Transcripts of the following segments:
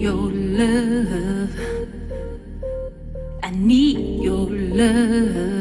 your love. I need your love.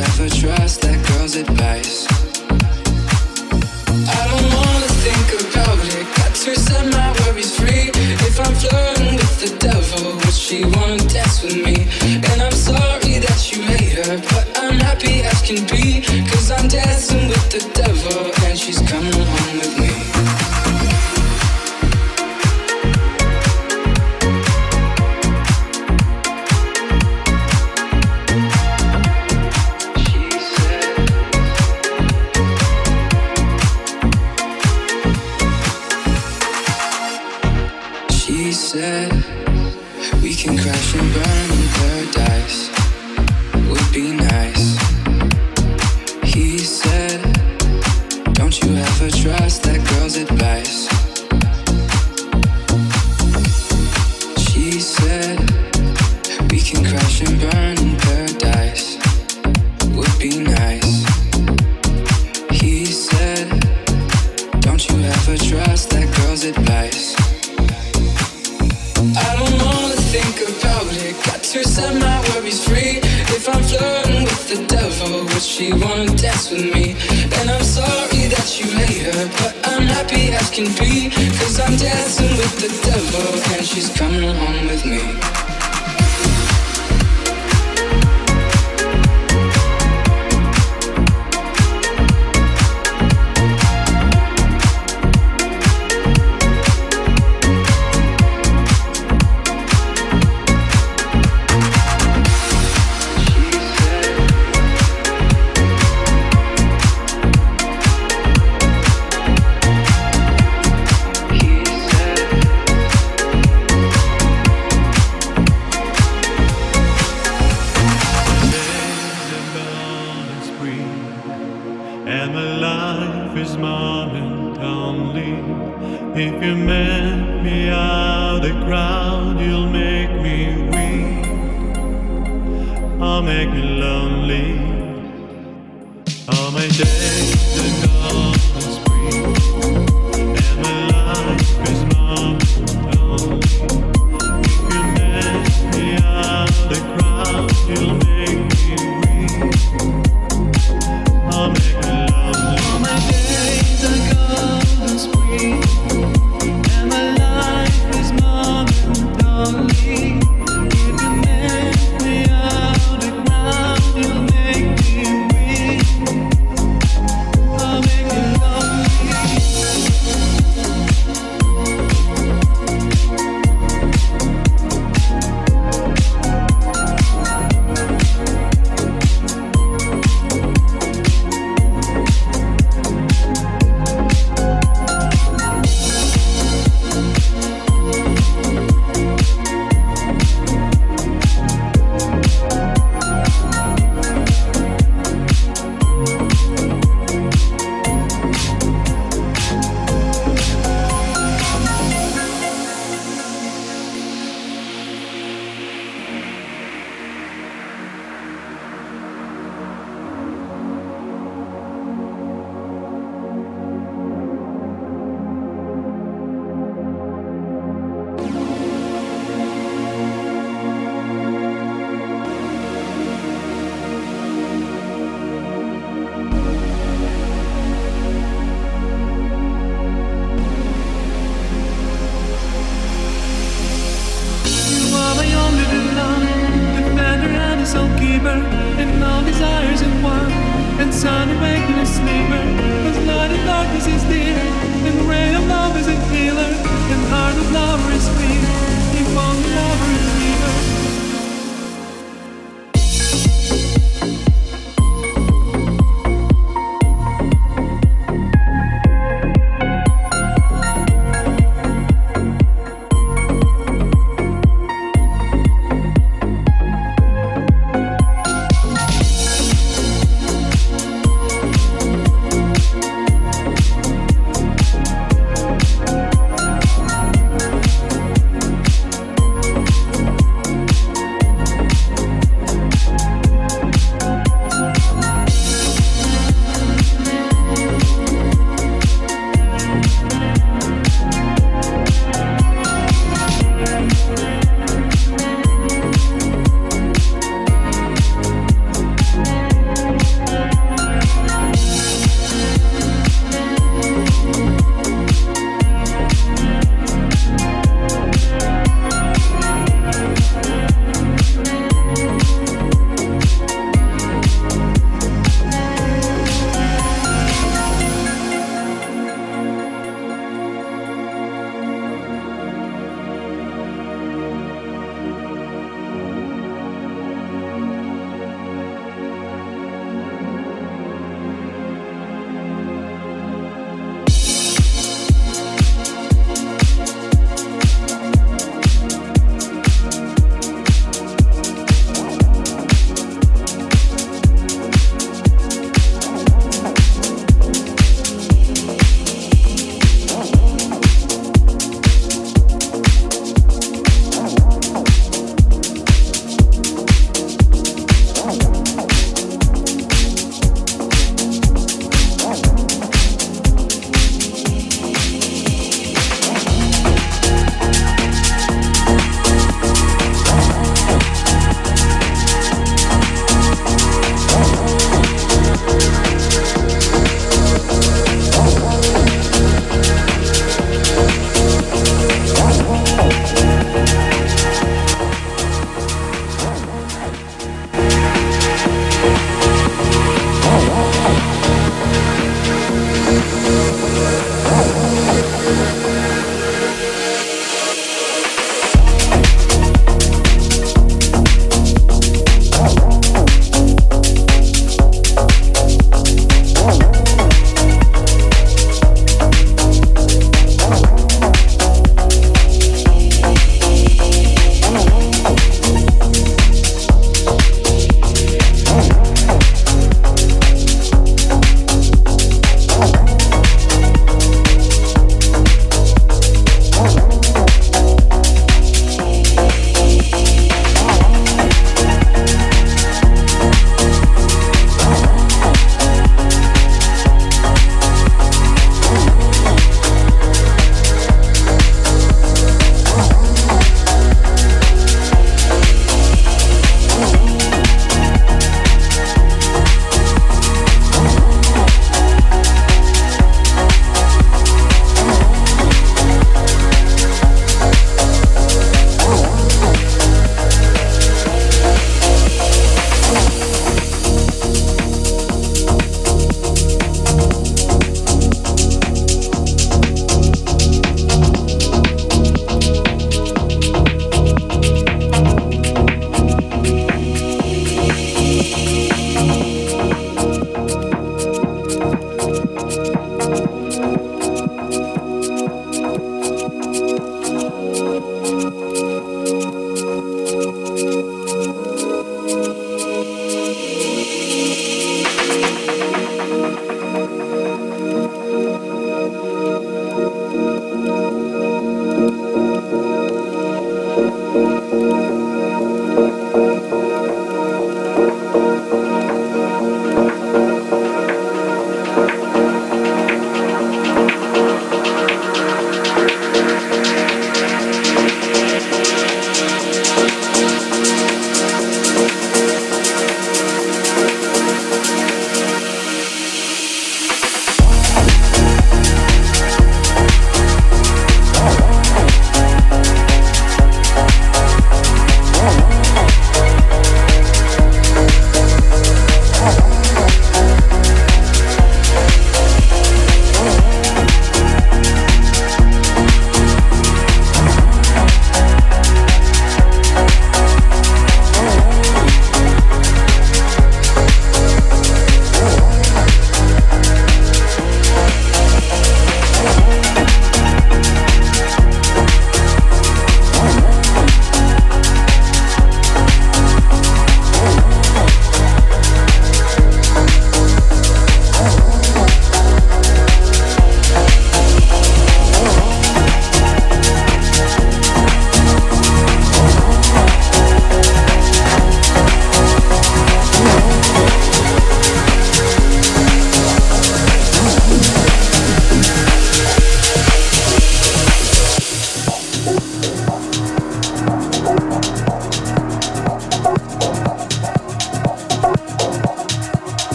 never trust that girl's advice. I don't wanna think about it, got to set my worries free. If I'm flirting with the devil, would she wanna dance with me? And I'm sorry that you made her, but I'm happy as can be. Cause I'm dancing with the devil and she's coming home with me.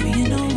Baby, you know